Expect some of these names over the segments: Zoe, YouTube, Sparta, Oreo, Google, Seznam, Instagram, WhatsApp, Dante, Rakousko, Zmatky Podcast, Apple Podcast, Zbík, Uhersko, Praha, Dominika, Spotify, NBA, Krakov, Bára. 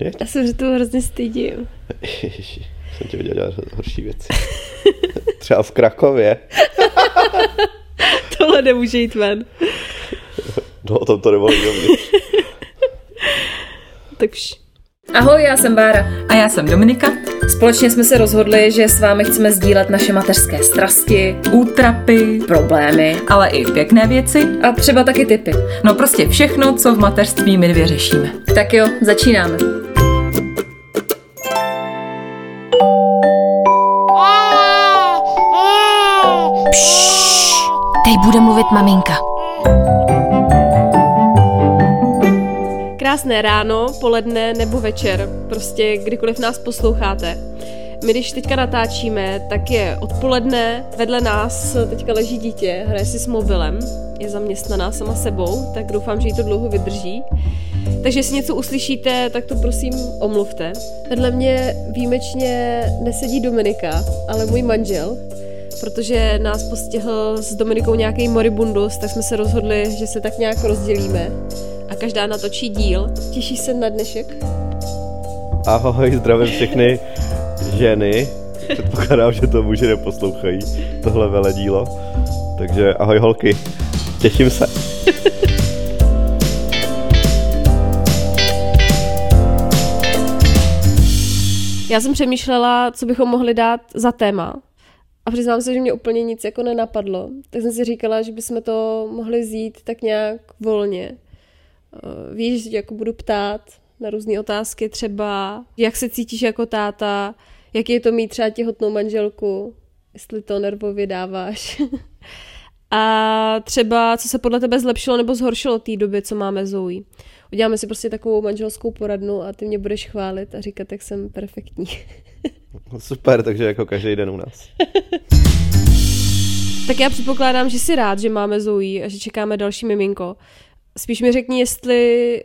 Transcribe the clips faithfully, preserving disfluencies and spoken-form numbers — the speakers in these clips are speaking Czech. Je? Já se toho hrozně stydím. Ježiši, jsem tě viděl dělat horší věci. Třeba v Krakově. Tohle nemůže jít ven. No, o tom to nemohli domluvit. Tak už. Ahoj, já jsem Bára. A já jsem Dominika. Společně jsme se rozhodli, že s vámi chceme sdílet naše mateřské strasti, útrapy, problémy, ale i pěkné věci a třeba taky tipy. No prostě všechno, co v mateřství my dvě řešíme. Tak jo, začínáme. Pšš, teď bude mluvit maminka. Krásné ráno, poledne nebo večer, prostě kdykoliv nás posloucháte. My když teďka natáčíme, tak je odpoledne, vedle nás teďka leží dítě, hraje si s mobilem, je zaměstnaná sama sebou, tak doufám, že jí to dlouho vydrží. Takže jestli něco uslyšíte, tak to prosím omluvte. Vedle mě výjimečně nesedí Dominika, ale můj manžel, protože nás postihl s Dominikou nějaký moribundus, tak jsme se rozhodli, že se tak nějak rozdělíme. A každá natočí díl. Těšíš se na dnešek? Ahoj, zdravím všechny ženy. Předpokládám, že to muži neposlouchají, tohle veledílo. Takže ahoj holky, těším se. Já jsem přemýšlela, co bychom mohli dát za téma. A přiznám se, že mě úplně nic jako nenapadlo. Tak jsem si říkala, že bychom to mohli vzít tak nějak volně. Víš, že jako budu ptát na různé otázky, třeba jak se cítíš jako táta, jak je to mít třeba těhotnou manželku, jestli to nervově dáváš. A třeba co se podle tebe zlepšilo nebo zhoršilo té doby, co máme Zoe. Uděláme si prostě takovou manželskou poradnu a ty mě budeš chválit a říkat, jak jsem perfektní. Super, takže jako každý den u nás. Tak já předpokládám, že jsi rád, že máme Zoe a že čekáme další miminko. Spíš mi řekni, jestli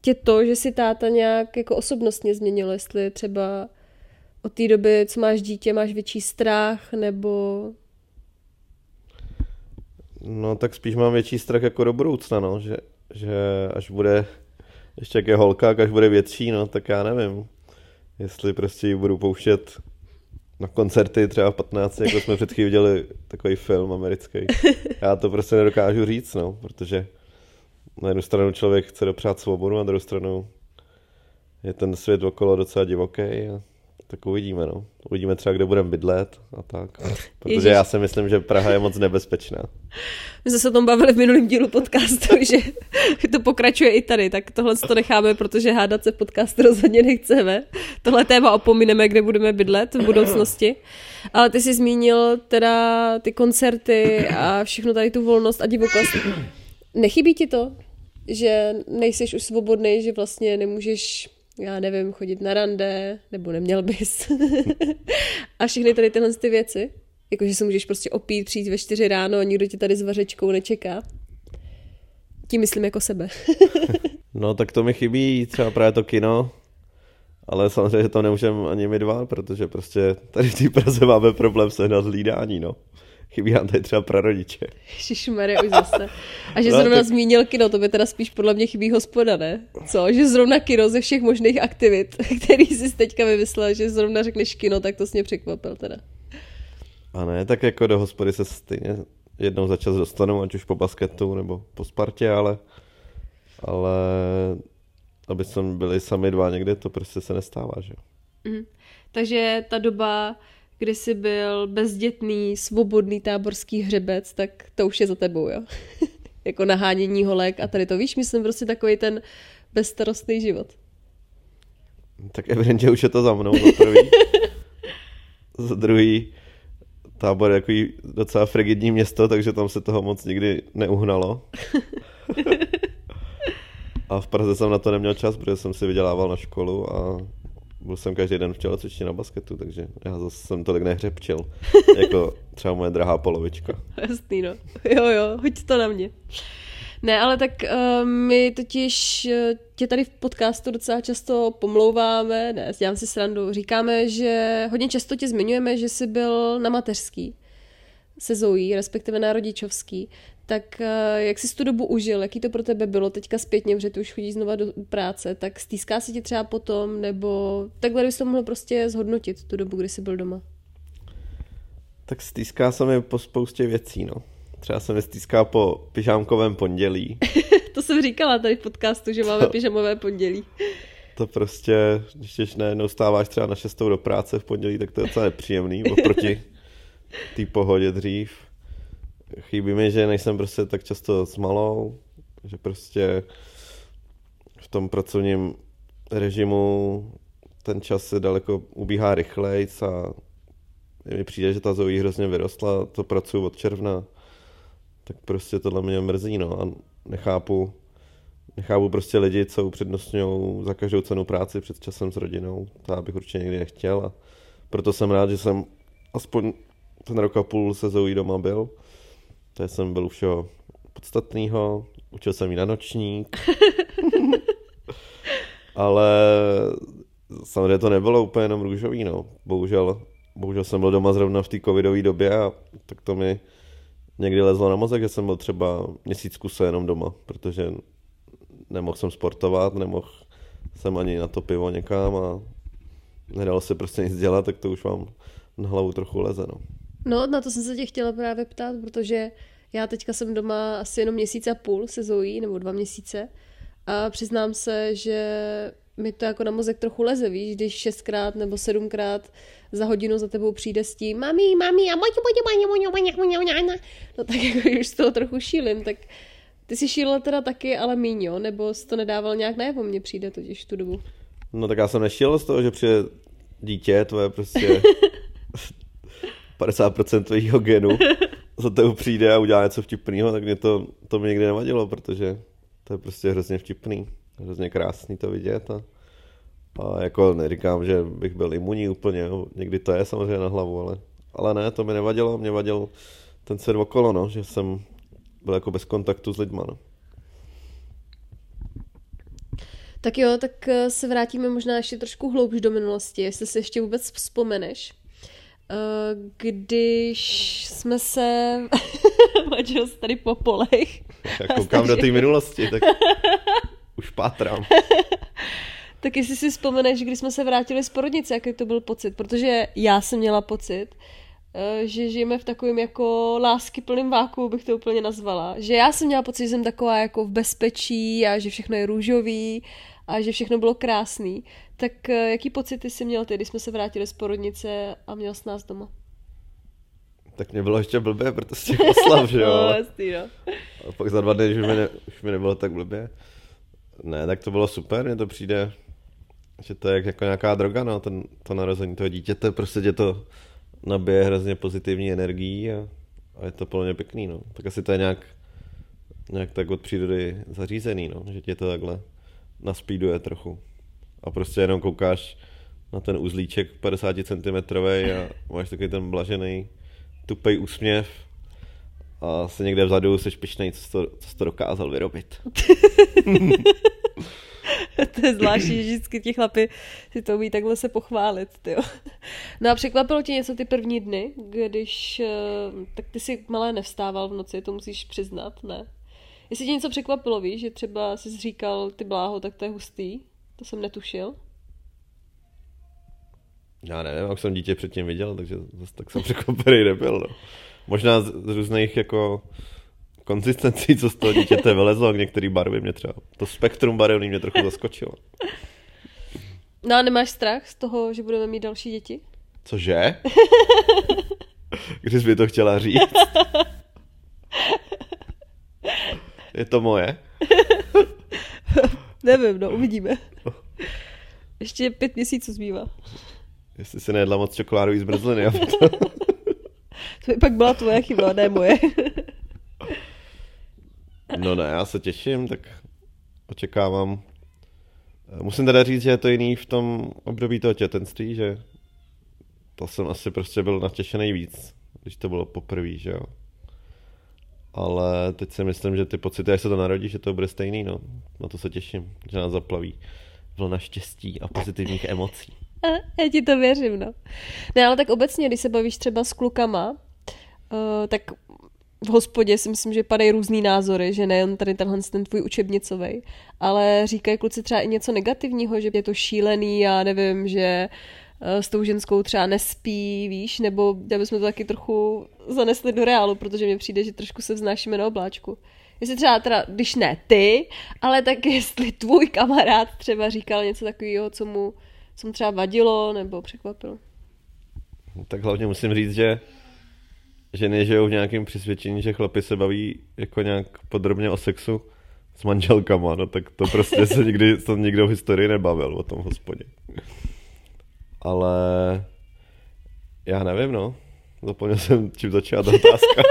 tě to, že si táta nějak jako osobnostně změnilo, jestli třeba od té doby, co máš dítě, máš větší strach, nebo... No tak spíš mám větší strach jako do budoucna, no, že, že až bude, ještě jak je holka, až bude větší, no, tak já nevím, jestli prostě ji budu pouštět na koncerty třeba v patnácti, jako jsme před chvíli viděli takový film americký. Já to prostě nedokážu říct, no, protože... Na jednu stranu člověk chce dopřát svobodu, na druhou stranu je ten svět okolo docela divoký. A tak uvidíme, no. Uvidíme třeba, kde budeme bydlet a tak. Protože Ježíš. Já si myslím, že Praha je moc nebezpečná. My jsme se o tom bavili v minulém dílu podcastu, že to pokračuje i tady, tak tohle to necháme, protože hádat se v podcastu rozhodně nechceme. Tohle téma opomineme, kde budeme bydlet v budoucnosti. Ale ty jsi zmínil teda ty koncerty a všechno tady tu volnost a divokost. Nechybí ti to, že nejseš už svobodný, že vlastně nemůžeš, já nevím, chodit na rande, nebo neměl bys a všechny tady tyhle ty věci? Jakože se můžeš prostě opít, přijít ve čtyři ráno a nikdo tě tady s vařečkou nečeká. Tím myslím jako sebe. No tak to mi chybí třeba právě to kino, ale samozřejmě, že to nemůžeme ani my dva, protože prostě tady v té Praze máme problém sehnat hlídání, no. Chybí nám tady třeba prarodiče. Ježišmarja, už zase. A že no, zrovna tak... zmínil kino, to by teda spíš podle mě chybí hospoda, ne? Co? Že zrovna kino ze všech možných aktivit, který jsi teďka vymyslel, že zrovna řekneš kino, tak to jsi mě překvapil teda. A ne, tak jako do hospody se stejně jednou za čas dostanu, ať už po basketu nebo po Spartě, ale, ale aby jsme byli sami dva někde, to prostě se nestává, že? Mm. Takže ta doba... kdy jsi byl bezdětný, svobodný táborský hřebec, tak to už je za tebou, jo? Jako nahánění holek a tady to, víš, myslím prostě takový ten bezstarostný život. Tak evidentně už je to za mnou, za prvý. Za druhý, Tábor je takový docela frigidní město, takže tam se toho moc nikdy neuhnalo. A v Praze jsem na to neměl čas, protože jsem si vydělával na školu a byl jsem každý den v tělocvičně na basketu, takže já zase jsem tolik nehřepčil, jako třeba moje drahá polovička. Jasný, no. Jo, jo, hoď to na mě. Ne, ale tak uh, my totiž uh, tě tady v podcastu docela často pomlouváme, ne, dělám si srandu, říkáme, že hodně často tě zmiňujeme, že jsi byl na mateřský se Zoe, respektive na rodičovský. Tak jak jsi tu dobu užil, jaký to pro tebe bylo teďka zpětně, protože ty už chodíš znova do práce, tak stýská se ti třeba potom, nebo takhle bys to mohl prostě zhodnotit tu dobu, kdy jsi byl doma? Tak stýská se mi po spoustě věcí, no. Třeba se mi stýská po pyžámkovém pondělí. To jsem říkala tady v podcastu, že máme to, pyžamové pondělí. To prostě, když těž najednou stáváš třeba na šestou do práce v pondělí, tak to je docela nepříjemný, oproti té pohodě dřív. Chybí mi, že nejsem prostě tak často s malou, že prostě v tom pracovním režimu ten čas se daleko ubíhá rychlejc a mi přijde, že ta Zoe hrozně vyrostla, to pracuji od června, tak prostě tohle mě mrzí, no, a nechápu, nechápu prostě lidi, co upřednostňují za každou cenu práci před časem s rodinou, to bych určitě nikdy nechtěl a proto jsem rád, že jsem aspoň ten rok a půl se Zoe doma byl. To jsem byl všeho podstatného, učil jsem ji na nočník, ale samozřejmě to nebylo úplně jenom růžový, no. Bohužel, bohužel jsem byl doma zrovna v té covidové době a tak to mi někdy lezlo na mozek, že jsem byl třeba měsíc kuse jenom doma, protože nemohl jsem sportovat, nemohl jsem ani na to pivo někam a nedalo se prostě nic dělat, tak to už vám na hlavu trochu leze, no. No, na to jsem se tě chtěla právě ptát, protože já teďka jsem doma asi jenom měsíc a půl se Zoe, nebo dva měsíce a přiznám se, že mi to jako na mozek trochu leze, víš, když šestkrát nebo sedmkrát za hodinu za tebou přijde s tím mami, mami, a no tak jako už z toho trochu šílim, tak ty jsi šílila teda taky, ale míň, jo, nebo jsi to nedával nějak najevo, mně přijde totiž tu dobu. No tak já jsem nešílil z toho, že přijde dítě, to je prostě... padesát procent tvojho genu za tebou přijde a udělá něco vtipného, tak mě to, to mě někdy nevadilo, protože to je prostě hrozně vtipný, hrozně krásný to vidět a, a jako neříkám, že bych byl imunní úplně, jo. Někdy to je samozřejmě na hlavu, ale, ale ne, to mi nevadilo, mě vadil ten svět okolo, no, že jsem byl jako bez kontaktu s lidma, no. Tak jo, tak se vrátíme možná ještě trošku hloubš do minulosti, jestli si ještě vůbec vzpomeneš. Když jsme se mačil tady po polech. Já koukám do té minulosti, tak už pátrám. Tak jestli si vzpomeneš, když jsme se vrátili z porodnice, jaký to byl pocit, protože já jsem měla pocit, že žijeme v takovém jako láskyplném vákuu, bych to úplně nazvala. Že já jsem měla pocit, že jsem taková jako v bezpečí a že všechno je růžový a že všechno bylo krásný. Tak jaký pocity jsi měl ty, když jsme se vrátili z porodnice a měl jsi nás doma? Tak mě bylo ještě blbě, protože jsi oslav, že jo? No, jasný, no. A pak za dva dny, že mi, ne, už mi nebylo tak blbě. Ne, tak to bylo super, mně to přijde, že to je jako nějaká droga, no, ten, to narození toho dítěte, prostě tě to nabije hrozně pozitivní energií a, a je to pro mě pěkný, no. Tak asi to je nějak, nějak tak od přírody zařízený, no, že tě to takhle naspíduje trochu. A prostě jenom koukáš na ten uzlíček padesát centimetrů a máš takový ten blažený, tupej úsměv a se někde vzadu seš pyšnej, co jsi to, co jsi to dokázal vyrobit. To je zvláštní, že vždycky ti chlapi si to umí takhle se pochválit. Tyjo. No a překvapilo tě něco ty první dny, když... Tak ty si malé nevstával v noci, to musíš přiznat, ne? Jestli tě něco překvapilo, víš, že třeba jsi říkal ty bláho, tak to je hustý. To jsem netušil. Já nevím, jak jsem dítě předtím viděl, takže zase tak jsem překvapený nebyl. No. Možná z, z různých jako konzistencí, co z toho dítěte vylezlo, k některý barvy mě třeba, to spektrum barevný mě trochu zaskočilo. No a nemáš strach z toho, že budeme mít další děti? Cože? Když jsi mi to chtěla říct. Je to moje? Nevím, no, uvidíme. Ještě pět měsíců zbývá. Jestli se nejedla moc čokoládový zmrzliny. Já to... to by pak byla tvoje chyba, ne moje. No ne, já se těším, tak očekávám. Musím teda říct, že je to jiný v tom období toho tětenství, že to jsem asi prostě byl natěšený víc, když to bylo poprvé, že jo. Ale teď si myslím, že ty pocity, až se to narodí, že to bude stejný, no. Na to se těším, že nás zaplaví vlna štěstí a pozitivních emocí. Já ti to věřím, no. Ne, ale tak obecně, když se bavíš třeba s klukama, uh, tak v hospodě si myslím, že padají různý názory, že nejen tady tenhle ten tvůj učebnicovej, ale říkají kluci třeba i něco negativního, že je to šílený, já nevím, že s tou ženskou třeba nespí, víš, nebo abychom to taky trochu zanesli do reálu, protože mně přijde, že trošku se vznášíme na obláčku. Jestli třeba, teda, když ne ty, ale tak jestli tvůj kamarád třeba říkal něco takového, co mu, co mu třeba vadilo nebo překvapilo. Tak hlavně musím říct, že ženy žijou v nějakém přesvědčení, že chlapi se baví jako nějak podrobně o sexu s manželkama, no tak to prostě se nikdy, to nikdo v historii nebavil o tom hospodě. Ale já nevím, no. Zapomněl jsem, čím začala ta otázka.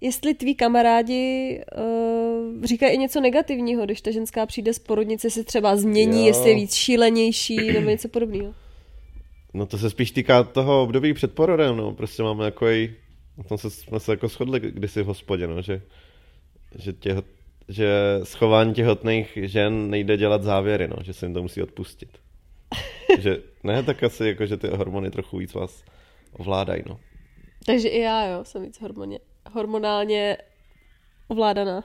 Jestli tví kamarádi uh, říkají i něco negativního, když ta ženská přijde z porodnice, se třeba změní, jo. Jestli je víc šílenější nebo něco podobného. No to se spíš týká toho období před porodem, no. Prostě máme jako i, o tom se, jsme se jako shodli kdysi v hospodě, no, že, že, těhot, že schování těhotných žen nejde dělat závěry, no, že se jim to musí odpustit. Že ne, tak asi jako, že ty hormony trochu víc vás ovládají, no. Takže i já, jo, jsem víc hormoně, hormonálně ovládaná.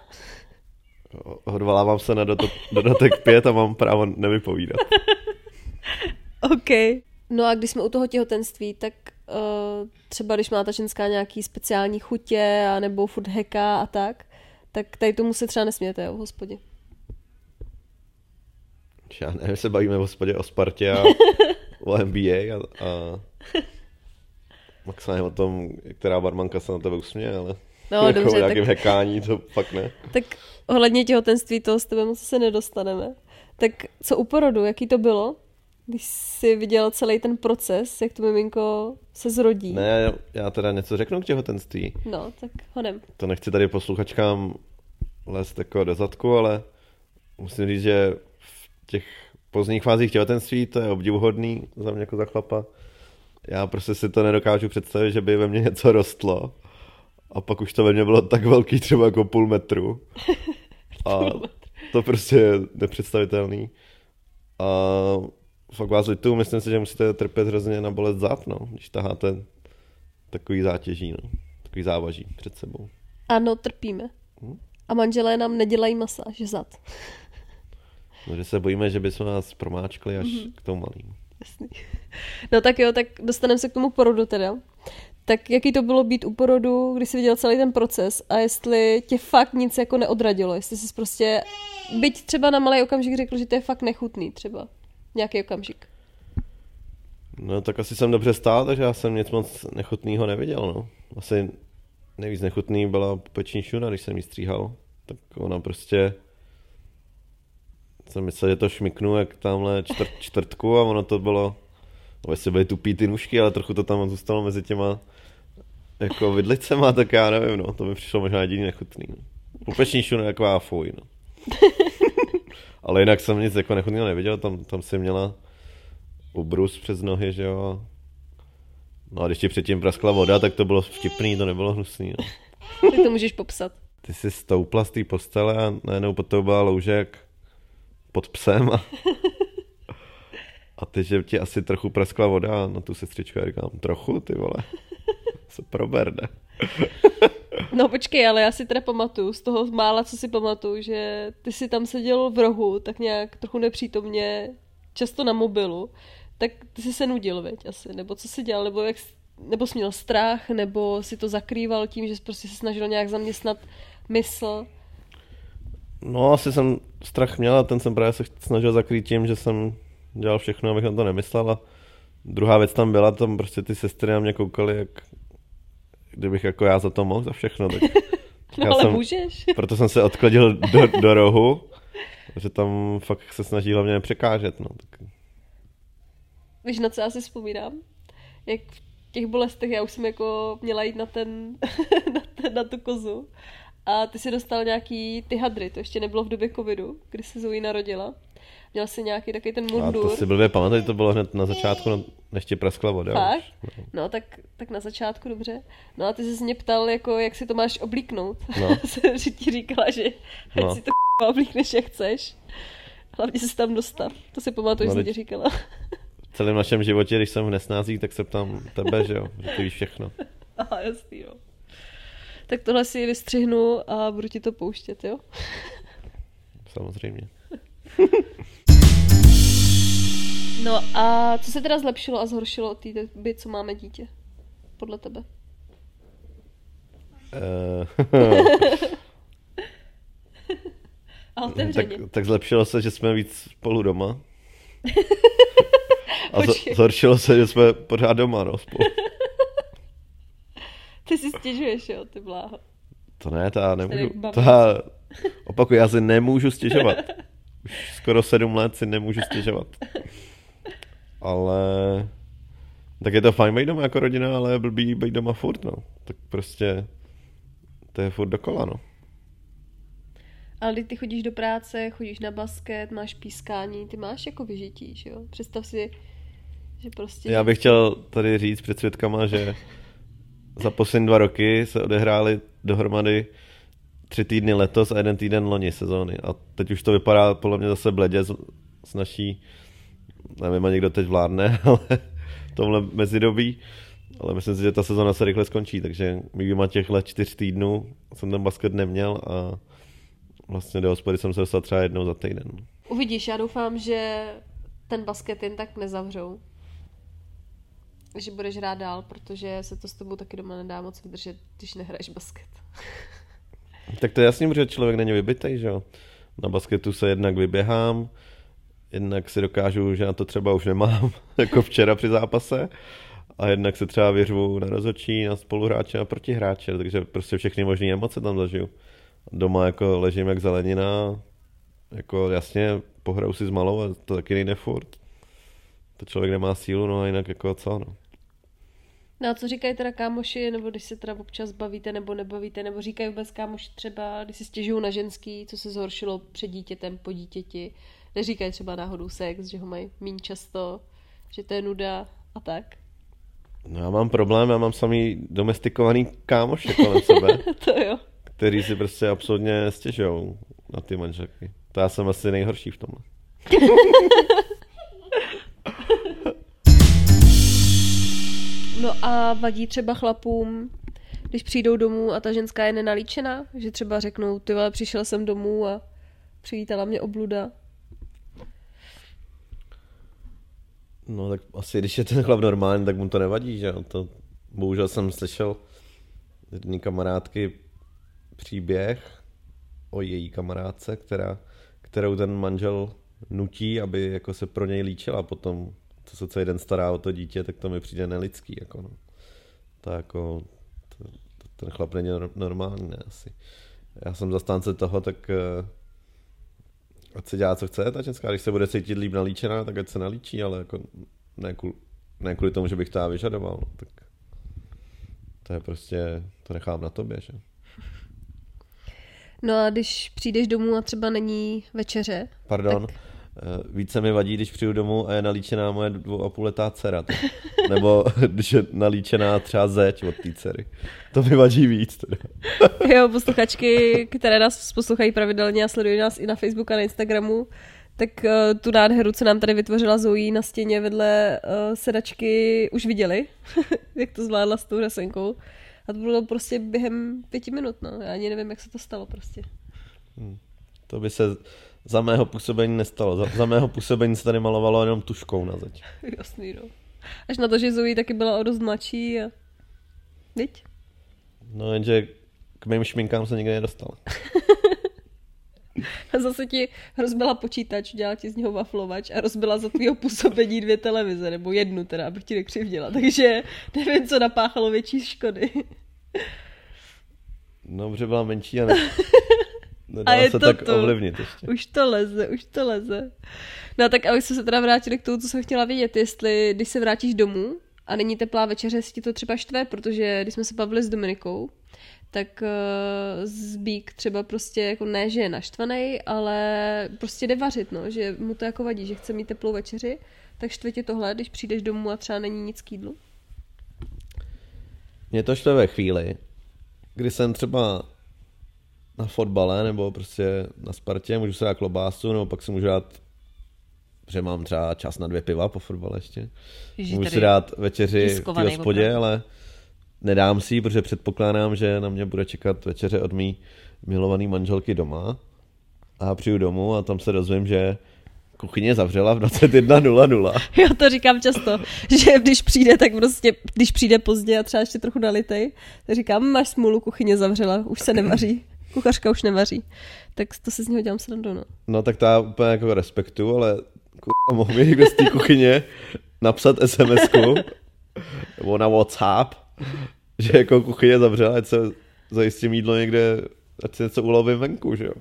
Odvolávám se na dodatek pět a mám právo nevypovídat. OK. No a když jsme u toho těhotenství, tak uh, třeba když má ta ženská nějaký speciální chutě a nebo furt heká a tak, tak tady tomu se třeba nesmějete, jo, v hospodě. Já nevím, se bavíme v hospodě o Spartě a o N B A a, a maximálně o tom, která barmanka se na tebe usměje, ale no, jako dobře, o nějakém tak... hekání to fakt ne. Tak ohledně těhotenství toho s tebe moc se nedostaneme. Tak co u porodu, jaký to bylo? Když jsi viděl celý ten proces, jak to miminko se zrodí. Ne, já teda něco řeknu k těhotenství. No, tak honem. To nechci tady posluchačkám lézt jako do zadku, ale musím říct, že v těch pozdních fázích těhotenství to je obdivuhodný za mě jako za chlapa. Já prostě si to nedokážu představit, že by ve mně něco rostlo. A pak už to ve mně bylo tak velký, třeba jako půl metru. A to prostě je nepředstavitelný. A fakt vás lituju, myslím si, že musíte trpět hrozně na bolest zad, no, když taháte takový zátěží, no, takový závaží před sebou. Ano, trpíme. Hm? A manželé nám nedělají masáž zad. No, že se bojíme, že bychom nás promáčkli až mm-hmm. k tomu malým. Jasný. No tak jo, tak dostaneme se k tomu porodu teda. Tak jaký to bylo být u porodu, když jsi viděl celý ten proces a jestli tě fakt nic jako neodradilo, jestli jsi prostě, byť třeba na malý okamžik řekl, že to je fakt nechutný třeba. Nějaký okamžik. No tak asi jsem dobře stál, takže já jsem nic moc nechutného neviděl, no. Asi nejvíc nechutný byla pupeční šňůra, když jsem ji stříhal. Tak ona prostě... Jsem myslel, že to šmiknu jak tamhle čtvrt, čtvrtku a ono to bylo... Vlastně byly tupý ty nůžky, ale trochu to tam zůstalo mezi těma jako vidlicema, tak já nevím, no. To mi přišlo možná jediný nechutný. No. Pupeční šňůra jako a fuj, no. Ale jinak jsem nic jako nechutného neviděl, tam, tam si měla ubrus přes nohy, že jo. No a když ti předtím praskla voda, tak to bylo vtipný, to nebylo hnusný. No. Ty to můžeš popsat. Ty jsi stoupla z té postele a najednou pod tebou byla loužek pod psem a, a ty, že ti asi trochu praskla voda na tu sestřičku, já říkám, trochu, ty vole, se proberne. No počkej, ale já si teda pamatuju, z toho mála, co si pamatuju, že ty si tam seděl v rohu, tak nějak trochu nepřítomně, často na mobilu, tak ty jsi se nudil, veď, asi, nebo co jsi dělal, nebo jak, nebo jsi měl strach, nebo si to zakrýval tím, že jsi prostě se snažil nějak zaměstnat mysl. No, asi jsem strach měl a ten jsem právě se snažil zakrýt tím, že jsem dělal všechno, abych na to nemyslel a druhá věc tam byla, tam prostě ty sestry na mě koukaly, jak kdybych jako já za to mohl, za všechno, tak... No ale jsem, můžeš. Proto jsem se odkladil do, do rohu, že tam fakt se snaží hlavně nepřekážet, no. Tak. Víš, na co já si vzpomínám? Jak v těch bolestech já už jsem jako měla jít na ten, na, ten, na tu kozu a ty si dostal nějaký ty hadry, to ještě nebylo v době covidu, kdy se Zoe narodila. Měl si nějaký takový ten mundur. A to si blbě pamatuji, to bylo hned na začátku, než ti praskla voda. Fakt? No, no tak, tak na začátku, dobře. No a ty jsi mě ptal, jako, jak si to máš oblíknout. No. Že ti říkala, že ať no. si to oblíkneš, jak chceš. Hlavně jsi tam dostal. To si pamatuju, no, že jsi ti říkala. V celém našem životě, když jsem v nesnázích, tak se ptám tebe, že jo? Že ty víš všechno. Aha, jasný, jo. tak tohle si vystřihnu a budu ti to pouštět, jo? Samozřejmě. No a co se teda zlepšilo a zhoršilo od té doby, co máme dítě? Podle tebe. A otevřeně. Tak, tak zlepšilo se, že jsme víc spolu doma. A zhoršilo se, že jsme pořád doma, no, spolu. Ty si stěžuješ, jo, ty bláho. To ne, to já nemůžu. To já, opakuju, já si nemůžu stěžovat. Už skoro sedm let si nemůžu stěžovat. Ale... Tak je to fajn být doma jako rodina, ale blbý být doma furt, no. Tak prostě... To je furt dokola, no. Ale když ty chodíš do práce, chodíš na basket, máš pískání, ty máš jako vyžití, že jo? Představ si, že prostě... Já bych chtěl tady říct před svědkama, že za poslední dva roky se odehrály dohromady tři týdny letos a jeden týden loni sezóny. A teď už to vypadá podle mě zase bledě z, z naší... Nevím, a někdo teď vládne, ale v tomhle mezidobí. Ale myslím si, že ta sezóna se rychle skončí, takže mimo těchhle čtyř týdnů jsem ten basket neměl a vlastně do hospody jsem se dostal třeba jednou za týden. Uvidíš, já doufám, že ten basket jen tak nezavřou. Že budeš hrát dál, protože se to s tebou taky doma nedá moc vydržet, když nehraješ basket. Tak to je jasný, protože člověk není vybitej, že jo? Na basketu se jednak vyběhám, jednak si dokážu, že na to třeba už nemám, jako včera při zápase. A jednak se třeba věřu na rozhodčí, na spoluhráče a protihráče, takže prostě všechny možné emoce tam zažiju. Doma jako ležím jak zelenina, jako jasně pohraju si s malou a to taky nejde furt. To člověk nemá sílu, no a jinak jako co, no. No a co říkají teda kámoši, nebo když se teda občas bavíte nebo nebavíte, nebo říkají vůbec kámoši třeba, když si stěžují na ženský, co se zhoršilo před dítětem, po dítěti, neříkají třeba náhodou sex, že ho mají míň často, že to je nuda a tak. No já mám problém, já mám samý domestikovaný kámoše kolem sebe, to jo. Který si prostě absolutně stěžujou na ty manželky. To já jsem asi nejhorší v tomhle. No a vadí třeba chlapům, když přijdou domů a ta ženská je nenalíčená? Že třeba řeknou, ty vole, přišel jsem domů a přivítala mě obluda. No tak asi, když je ten chlap normální, tak mu to nevadí, že jo, to bohužel jsem slyšel jedné kamarádky příběh o její kamarádce, která, kterou ten manžel nutí, aby jako se pro něj líčila potom, co se celý den stará o to dítě, tak to mi přijde nelidský, jako no. To jako, to, to, ten chlap není normální, ne, asi. Já jsem zastánce toho, tak... Ať se dělá, co chce ta ženská, když se bude cítit líp nalíčená, tak ať se nalíčí, ale jako ne kvůli, ne kvůli tomu, že bych to já vyžadoval, tak to je prostě, to nechám na tobě, že? No a když přijdeš domů a třeba není večeře? Pardon, tak... více mi vadí, když přijdu domů a je nalíčená moje dvou a půl letá dcera, tak. Nebo když je nalíčená třeba zeď od té dcery. To mi vadí víc. Teda. Jo, posluchačky, které nás poslouchají pravidelně a sledují nás i na Facebooku a na Instagramu, tak uh, tu nádheru, co nám tady vytvořila Zoe na stěně vedle uh, sedačky, už viděli, jak to zvládla s tou řasenkou. A to bylo prostě během pěti minut, no. Já ani nevím, jak se to stalo prostě. Hmm. To by se... Za mého působení nestalo. Za, za mého působení se tady malovalo jenom tuškou na zeď. Jasný, no. Až na to, že Zoe taky byla o dost mladší a... Viď? No jenže k mým šminkám se nikdy nedostala. A zase ti rozbila počítač, dělala ti z něho waflovač a rozbila za tvýho působení dvě televize, nebo jednu teda, abych ti nekřivděla. Takže nevím, co napáchalo větší škody. No, protože byla menší a ne... Nedá se to tak tu. Ovlivnit ještě. Už to leze, už to leze. No tak abych se teda vrátili k tomu, co jsem chtěla vědět, jestli když se vrátíš domů a není teplá večeře, si ti to třeba štve, protože když jsme se bavili s Dominikou, tak uh, Zbík třeba prostě jako ne, že je naštvanej, ale prostě jde vařit, no, že mu to jako vadí, že chce mít teplou večeři, tak štve tě tohle, když přijdeš domů a třeba není nic k jídlu? Mě to štve ve chvíli, kdy jsem třeba na fotbale nebo prostě na Spartě, můžu se dát klobásu, nebo pak si můžu dát, že mám třeba čas na dvě piva po fotbale ještě. Ježiš, můžu si dát večeři v té hospodě, ale Nedám si ji, protože předpokládám, že na mě bude čekat večeře od mý milovaný manželky doma. A přijdu domů a tam se dozvím, že kuchyně zavřela v dvacet jedna nula nula. Jo, to říkám často, že když přijde, tak prostě, když přijde pozdě a třeba ještě trochu nalitej, tak říkám, máš smůlu, kuchyně zavřela, už se nevaří, kuchařka už nevaří. Tak to si z něho dělám srandu, no. No tak ta úplně jako respektu, ale k***a mohl mi někdo z té kuchyně napsat es em esku nebo na WhatsApp, že jako kuchyně zavřela, ať se zajistím jídlo někde, ať se něco ulovím venku, že jo.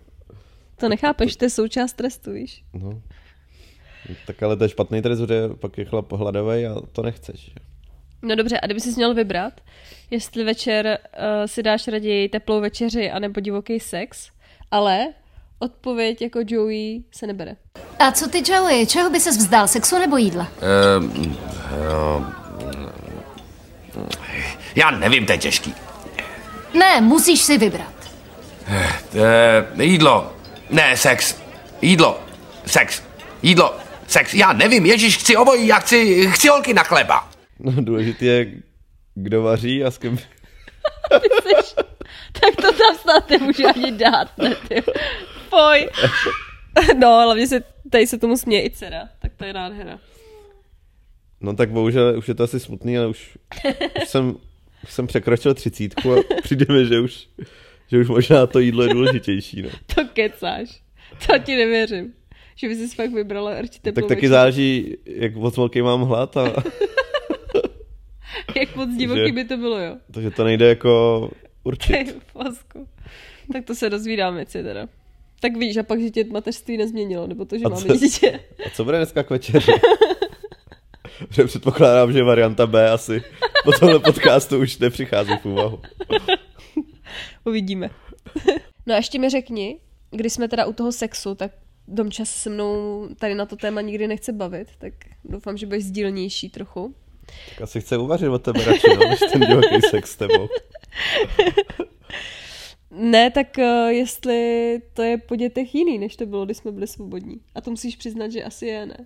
To nechápeš, to je součást trestu, víš? No. Tak ale to je špatný trest, že pak je chlap hladovej a to nechceš. No dobře, a kdyby jsi měl vybrat, jestli večer uh, si dáš raději teplou večeři anebo divoký sex, ale odpověď jako Joey se nebere. A co ty, Joey? Čeho by ses vzdal? Sexu nebo jídla? Um, no, já nevím, to je těžký. Ne, musíš si vybrat. Uh, jídlo. Ne, sex. Jídlo. Sex. Jídlo. Sex. Já nevím, ježiš, chci obojí, já chci, chci holky na chleba. No důležitý je, kdo vaří a s kým... Jsi... Tak to tam snad nemůžu ani dát, ne, ty. Poj. No, hlavně se, tady se tomu směje i dcera, tak to je nádhera. No tak bohužel, už je to asi smutný, ale už, už, jsem, už jsem překročil třicítku a přijde mi, že už, že už možná to jídlo je důležitější. No. To kecáš, to ti nevěřím. Že by jsi fakt vybrala určitě teplou. Tak taky večer. Záleží, jak moc velký mám hlad a... Jak moc divoký by to bylo, jo. Takže to nejde jako určit. Tak to se dozvídám věci teda. Tak víš, a pak, že tě mateřství nezměnilo, nebo to, že máme dítě. A co bude dneska k večeři? Že předpokládám, že varianta B asi po tomhle podcastu už nepřichází v úvahu. Uvidíme. No a ještě mi řekni, když jsme teda u toho sexu, tak Domčas se mnou tady na to téma nikdy nechce bavit, tak doufám, že budeš sdílnější trochu. Tak asi chce uvařit o tebe radši, no, než ten divoký sex s tebou. Ne, tak uh, jestli to je po dětech jiný, než to bylo, když jsme byli svobodní. A to musíš přiznat, že asi je, ne?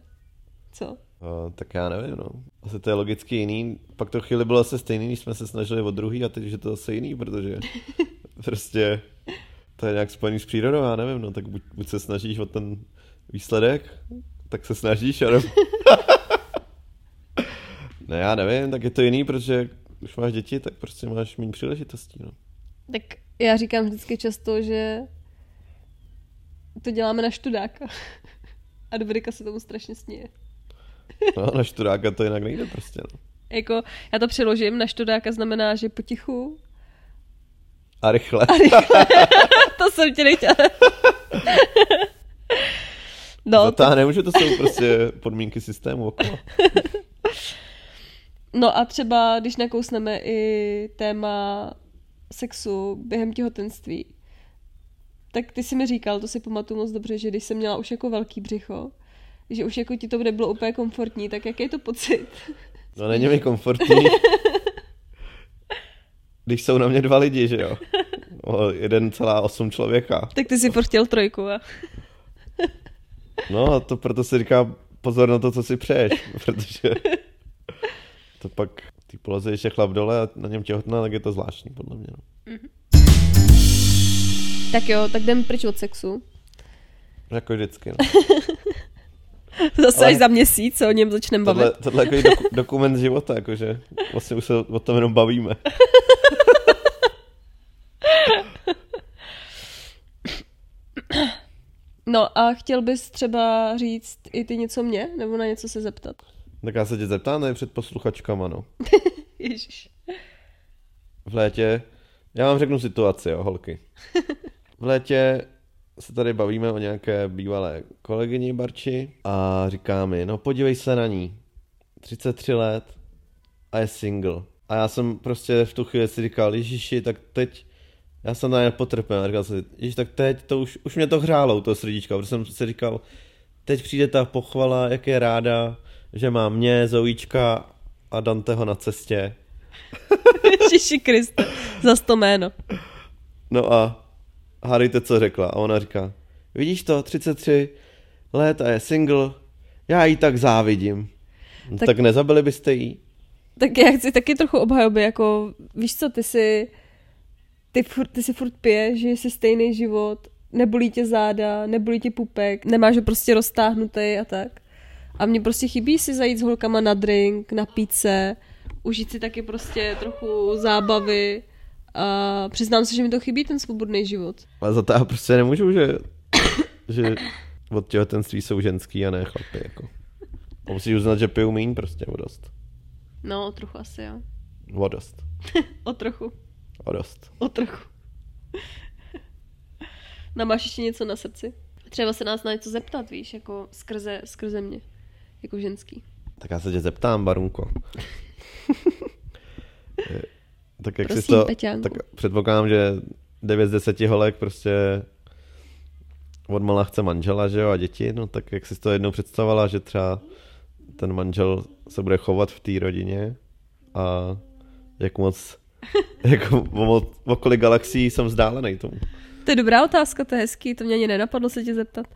Co? Uh, tak já nevím, no. Asi to je logicky jiný. Pak to chvíli bylo asi stejný, když jsme se snažili o druhý a teď je to zase jiný, protože prostě... To je nějak spojený s přírodou, já nevím, no, tak buď, buď se snažíš o ten výsledek, tak se snažíš, ale... Ne, já nevím, tak je to jiný, protože už máš děti, tak prostě máš méně příležitostí, no. Tak já říkám vždycky často, že to děláme na študáka. A Dominika se tomu strašně směje. No, na študáka to jinak nejde prostě, no. Jako, já to přeložím, na študáka znamená, že potichu... A rychle. A rychle. To jsem tě nechtěla. No, no to nemůže, to jsou prostě podmínky systému okolo. No a třeba, když nakousneme i téma sexu během těhotenství, tak ty jsi mi říkal, to si pamatuju moc dobře, že když jsem měla už jako velký břicho, že už jako ti to nebylo úplně komfortní, tak jaký je to pocit? No není mi komfortní. Když jsou na mě dva lidi, že jo? No, jeden celá osm člověka. Tak ty si furt chtěl trojku, a... No, to proto si říkám pozor na to, co si přeješ, protože to pak ty poloze ještě chlap dole a na něm těhotná, tak je to zvláštní, podle mě. No. Mm-hmm. Tak jo, tak jdem pryč od sexu. Jako vždycky, no. Zase ale až za měsíc se o něm začneme bavit. Tohle, tohle je jako doku, dokument života, jakože vlastně už se o tom jenom bavíme. No a chtěl bys třeba říct i ty něco mě? Nebo na něco se zeptat? Tak já se tě zeptám, ne před posluchačkama, no. Ježiš. V létě, já vám řeknu situaci, jo, holky. V létě se tady bavíme o nějaké bývalé kolegyni Barči a říká mi, no podívej se na ní, třicet tři let a je single. A já jsem prostě v tu chvíli si říkal, ježiši, tak teď, já jsem na ně potrpěl, a říkal jsem, ježiš, tak teď, to už, už mě to hrálo u toho srdíčka, protože jsem si říkal, teď přijde ta pochvala, jak je ráda, že má mě, Zoíčka a Danteho na cestě. Ježiši Kriste, zas to jméno. No a hádejte, co řekla. A ona říká, vidíš to, třicet tři let a je single, já jí tak závidím. Tak, tak nezabili byste jí? tak já chci taky trochu obhajoby, jako víš co, ty si ty, furt, ty si furt piješ, žiješ si stejný život, nebolí tě záda, nebolí tě pupek, nemáš ho prostě roztáhnutý a tak. A mně prostě chybí si zajít s holkama na drink, na píce, užít si taky prostě trochu zábavy a přiznám se, že mi to chybí, ten svobodný život. Ale za to já prostě nemůžu, že, že od těhotenství jsou ženský a ne chlapy, jako. A musíš uznat, že piju míň prostě, o dost. No, o trochu asi, jo. O dost. O trochu. O dost. O trochu. No, máš ještě něco na srdci? Třeba se nás na něco zeptat, víš, jako skrze, skrze mě, jako ženský. Tak já se tě zeptám, Barunko. Tak jak prosím, to, tak předpokládám, že devět z deseti holek prostě odmala chce manžela, že jo, a děti, no tak jak jsi to jednou představovala, že třeba ten manžel se bude chovat v té rodině a jak moc, jako o kolik galaxií jsem vzdálený tomu. To je dobrá otázka, to je hezký, to mě ani nenapadlo se tě zeptat.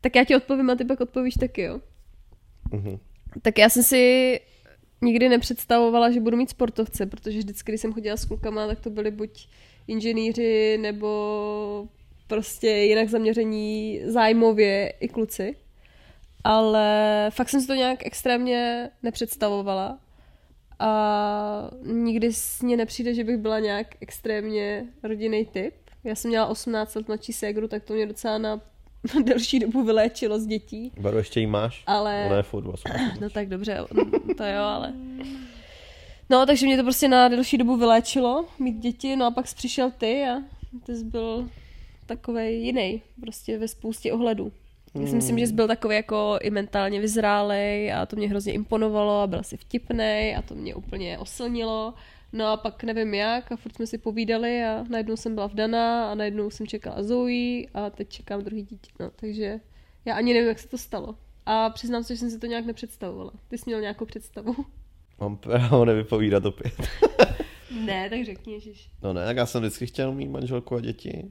Tak já ti odpovím a ty pak odpovíš taky, jo. Uh-huh. Tak já jsem si nikdy nepředstavovala, že budu mít sportovce, protože vždycky, když jsem chodila s klukama, tak to byli buď inženýři, nebo prostě jinak zaměření zájmově i kluci. Ale fakt jsem si to nějak extrémně nepředstavovala. A nikdy mně nepřijde, že bych byla nějak extrémně rodinný typ. Já jsem měla osmnáct let mladší ségru, tak to mě docela na, na delší dobu vyléčilo z dětí. Baru, ještě jí máš? Ale... Ona je furt osmnáct. No tak dobře, to jo, ale... No, takže mě to prostě na delší dobu vyléčilo, mít děti, no a pak jsi přišel ty a ty jsi byl takovej jiný, prostě ve spoustě ohledů. Já si myslím, že jsi byl takový jako i mentálně vyzrálej a to mě hrozně imponovalo a byla si vtipnej a to mě úplně oslnilo. No a pak nevím jak a furt jsme si povídali a najednou jsem byla vdaná a najednou jsem čekala Zoe a teď čekám druhý dítě. No, takže já ani nevím, jak se to stalo. A přiznám se, že jsem si to nějak nepředstavovala. Ty jsi měl nějakou představu? Mám právo nevypovídat opět. Ne, tak řekni, ježiš. No ne, tak já jsem vždycky chtěl mít manželku a děti.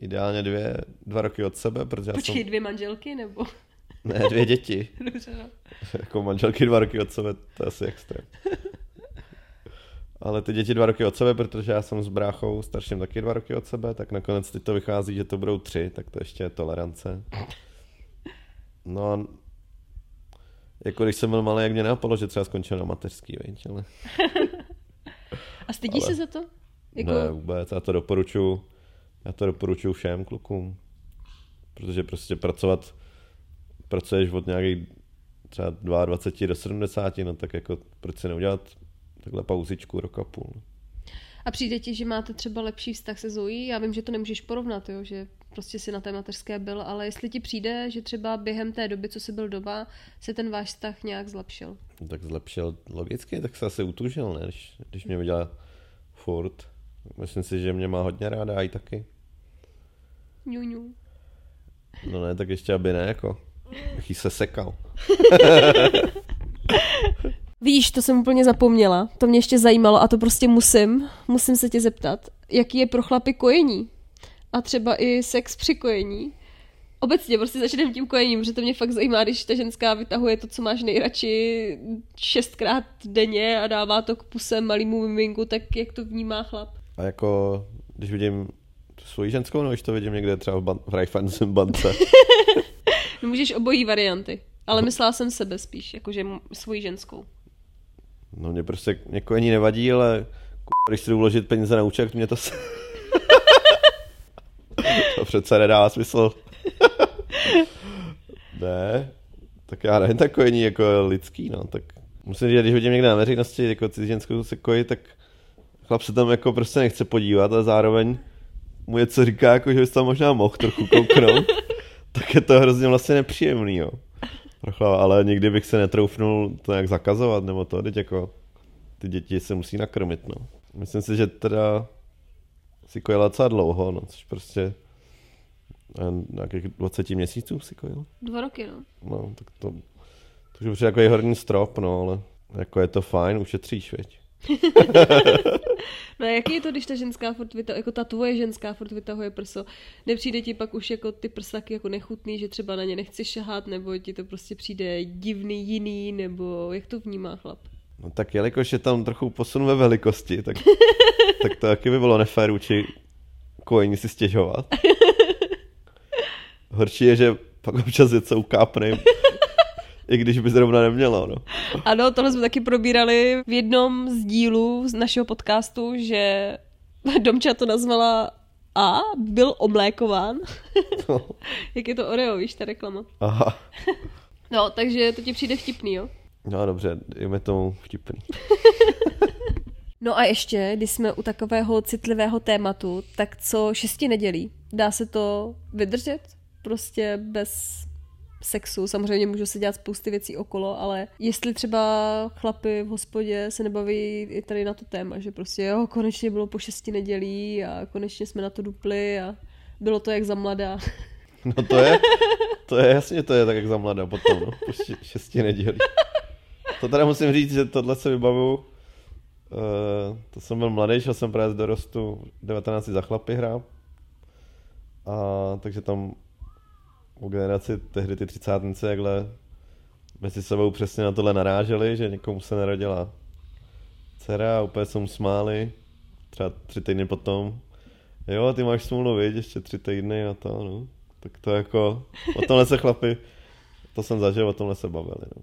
Ideálně dvě, dva roky od sebe, protože já Počkej, jsem... dvě manželky, nebo? Ne, dvě děti. Dobře, no. Jako manželky dva roky od sebe, to je asi extrém. Ale ty děti dva roky od sebe, protože já jsem s bráchou starším taky dva roky od sebe, tak nakonec teď to vychází, že to budou tři, tak to ještě je tolerance. No jako když jsem byl malý, jak mě napadlo, že třeba skončil na mateřský, víš, ale... A stydíš ale... se za to? Jako... Ne, vůbec, já to doporučuji. Já to doporučuji všem klukům, protože prostě pracovat, pracuješ od nějakých třeba dvacet dva do sedmdesáti, no tak jako proč si neudělat takhle pauzičku rok a půl. A přijde ti, že máte třeba lepší vztah se Zoe? Já vím, že to nemůžeš porovnat, jo? Že prostě si na té mateřské byl, ale jestli ti přijde, že třeba během té doby, co jsi byl doma, se ten váš vztah nějak zlepšil? Tak zlepšil logicky, tak se asi utužil, ne? Když, když mě viděla furt. Myslím si, že mě má hodně ráda a i taky. Ňuňu. No ne, tak ještě aby ne, jako. Jaký se sekal. Víš, to jsem úplně zapomněla. To mě ještě zajímalo a to prostě musím. Musím se tě zeptat, jaký je pro chlapy kojení? A třeba i sex při kojení? Obecně, prostě začneme tím kojením, protože to mě fakt zajímá, když ta ženská vytahuje to, co máš nejradši šestkrát denně a dává to k puse malýmu miminku, tak jak to vnímá chlap? A jako, když vidím svoji ženskou, no když to vidím někde třeba v, ban- v Rajfánsem bance. No, můžeš obojí varianty, ale myslela jsem sebe spíš, jakože svoji ženskou. No mě prostě mě kojení nevadí, ale když si jdu vložit peníze na účet, mě to se... To přece nedává smysl. Ne, tak já nevím, takový jako lidský, no, tak musím říct, když vidím někde na veřejnosti, jako cizenskou se koji, tak chlap se tam jako prostě nechce podívat, ale zároveň mu je co říká, jako že bys tam možná mohl trochu kouknout, tak je to hrozně vlastně nepříjemný, jo. Ale nikdy bych se netroufnul to nějak zakazovat, nebo to, teď jako ty děti se musí nakrmit, no. Myslím si, že teda si kojila docela dlouho, no, což prostě... nějakých dvacet měsíců si kojil. Dva roky, no. No, tak to, to už je jako horní strop, no, ale jako je to fajn, ušetříš, veď. No a jaký je to, když ta ženská furt vytahuje, jako ta tvoje ženská furt vytahuje prso, nepřijde ti pak už jako ty prsaky jako nechutný, že třeba na ně nechci šahat, nebo ti to prostě přijde divný, jiný, nebo jak to vnímá chlap? No tak jelikož je tam trochu posun ve velikosti, tak, tak to taky by bylo nefér uči kojení si stěžovat. Horší je, že pak občas je co ukápnej, i když by zrovna nemělo. No. Ano, tohle jsme taky probírali v jednom z dílů z našeho podcastu, že Domča to nazvala A, byl omlékován. No. Jak je to Oreo, víš, ta reklama. Aha. No, takže to ti přijde vtipný, jo? No dobře, jeme tomu vtipný. No a ještě, když jsme u takového citlivého tématu, tak co šesti nedělí? Dá se to vydržet? Prostě bez sexu. Samozřejmě můžou se dělat spousty věcí okolo, ale jestli třeba chlapi v hospodě se nebaví i tady na to téma, že prostě jo, konečně bylo po šesti nedělí a konečně jsme na to dupli a bylo to jak za mladá. No to je, to je jasně, to je tak jak za mladá potom, no, po šesti nedělí. To teda musím říct, že tohle se vybavuju. Uh, to jsem byl mladý, šel jsem právě z dorostu, devatenáct za chlapy hrál. A takže tam u generaci tehdy ty třicátnice jakhle mezi sebou přesně na tohle naráželi, že někomu se narodila dcera a úplně se mu smáli. Třeba tři týdny potom. Jo, ty máš smůlu, viď, ještě tři týdny a to, no. Tak to jako, o tomhle se chlapi, to jsem zažil, o tomhle se bavili, no.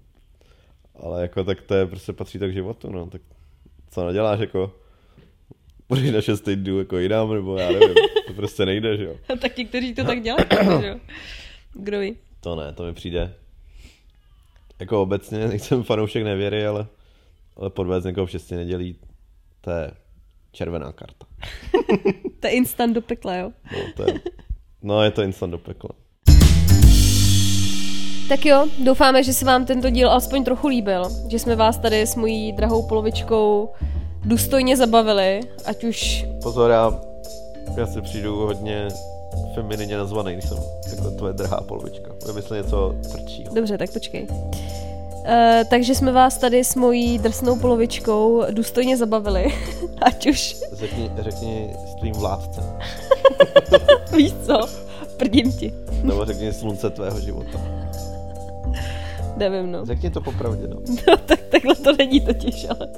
Ale jako tak to je, prostě patří tak k životu, no, tak co naděláš, jako, půjdeš na šest týdnů, jako jinam, nebo já nevím, to prostě nejde, že jo. A tak někteří to tak dělají, že jo. Kdo ví? To ne, to mi přijde. Jako obecně, nejsem fanoušek nevěry, ale, ale podvést někoho v šesti nedělí, to je červená karta. To je instant do pekla, jo? No, to je, no, je to instant do pekla. Tak jo, doufáme, že se vám tento díl alespoň trochu líbil, že jsme vás tady s mojí drahou polovičkou důstojně zabavili, ať už... Pozor, já, já si přijdu hodně femininně nazvaný, když jsem takhle tvoje drahá polovička. Myslím něco tvrdšího. Dobře, tak počkej. E, takže jsme vás tady s mojí drsnou polovičkou důstojně zabavili, ať už... Řekni, řekni svým vládcem. Víš co? Prdím ti. Nebo řekni slunce tvého života. Nevím, no. Řekni to popravdě, no. No tak, takhle to není totiž, ale...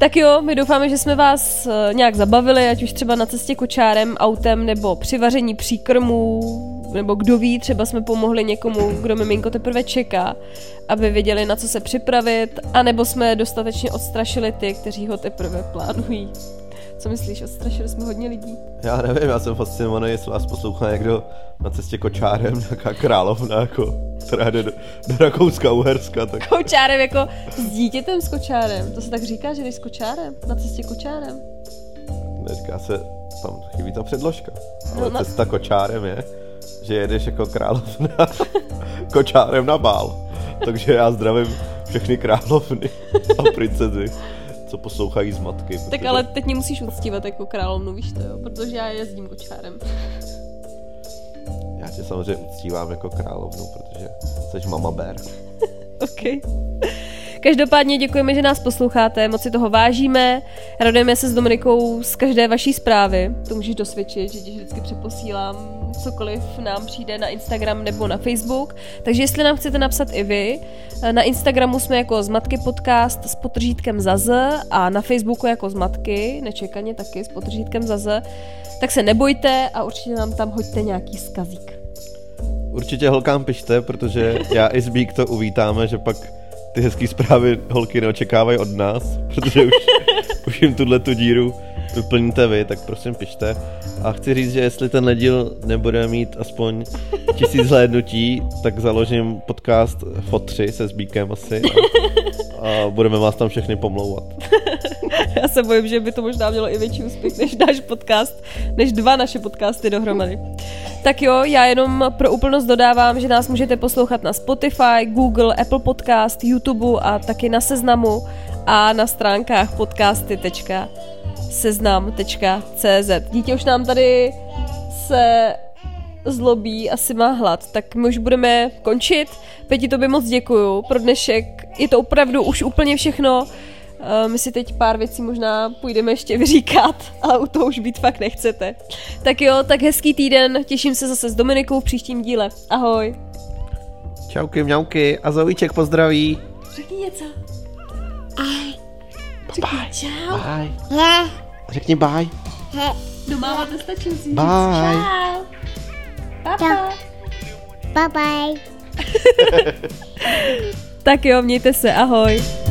Tak jo, my doufáme, že jsme vás nějak zabavili, ať už třeba na cestě kočárem, autem, nebo při vaření příkrmů, nebo kdo ví, třeba jsme pomohli někomu, kdo miminko teprve čeká, aby věděli, na co se připravit, anebo jsme dostatečně odstrašili ty, kteří ho teprve plánují. Co myslíš, odstrašili jsme hodně lidí? Já nevím, já jsem fascinovaný, jestli vás poslouchá někdo na cestě kočárem, nějaká královna, jako, která jde do, do Rakouska, Uherska. Tak... Kočárem jako s dítětem s kočárem, to se tak říká, že jdeš s kočárem, na cestě kočárem. Neříká se, tam chybí ta předložka, ale no, cesta na... kočárem je, že jedeš jako královna kočárem na bál. Takže já zdravím všechny královny a princezy, co poslouchají zmatky. Tak protože... ale teď mě musíš uctívat jako královnu, víš to jo? Protože já jezdím kočárem. Já tě samozřejmě uctívám jako královnu, protože jsi mama bear. OK. Každopádně děkujeme, že nás posloucháte, moc si toho vážíme. Radujeme se s Dominikou z každé vaší zprávy. To můžeš dosvědčit, že ti vždycky přeposílám cokoliv nám přijde na Instagram nebo na Facebook. Takže jestli nám chcete napsat i vy, na Instagramu jsme jako Zmatky Podcast s potržítkem za Z a na Facebooku jako Zmatky, nečekaně taky s potržítkem za Z. Tak se nebojte a určitě nám tam hoďte nějaký skazík. Určitě holkám pište, protože já i Zbík to uvítáme, že pak ty hezký zprávy holky neočekávají od nás, protože už, už jim tuhletu díru vyplníte vy, tak prosím pište. A chci říct, že jestli tenhle díl nebude mít aspoň tisíc zhlédnutí, tak založím podcast Fotři se Zbíkem asi a, a budeme vás tam všechny pomlouvat. Já se bojím, že by to možná mělo i větší úspěch než náš podcast, než dva naše podcasty dohromady. Tak jo, já jenom pro úplnost dodávám, že nás můžete poslouchat na Spotify, Google, Apple Podcast, YouTube a taky na Seznamu a na stránkách podcasty tečka seznam tečka cé zet. Dítě už nám tady se zlobí, asi má hlad, tak my už budeme končit. Peti, tobě moc děkuju pro dnešek. Je to opravdu už úplně všechno. My si teď pár věcí možná půjdeme ještě vyříkat, ale u toho už být fakt nechcete. Tak jo, tak hezký týden, těším se zase s Dominikou v příštím díle. Ahoj. Čauky, mňauky a Zoíček pozdraví. Řekni něco. Bye. Čau. Bye. He. Řekni bye. He. Domála to stačí si. Bye. Čau. Papa. Bye bye. Tak jo, mějte se, ahoj.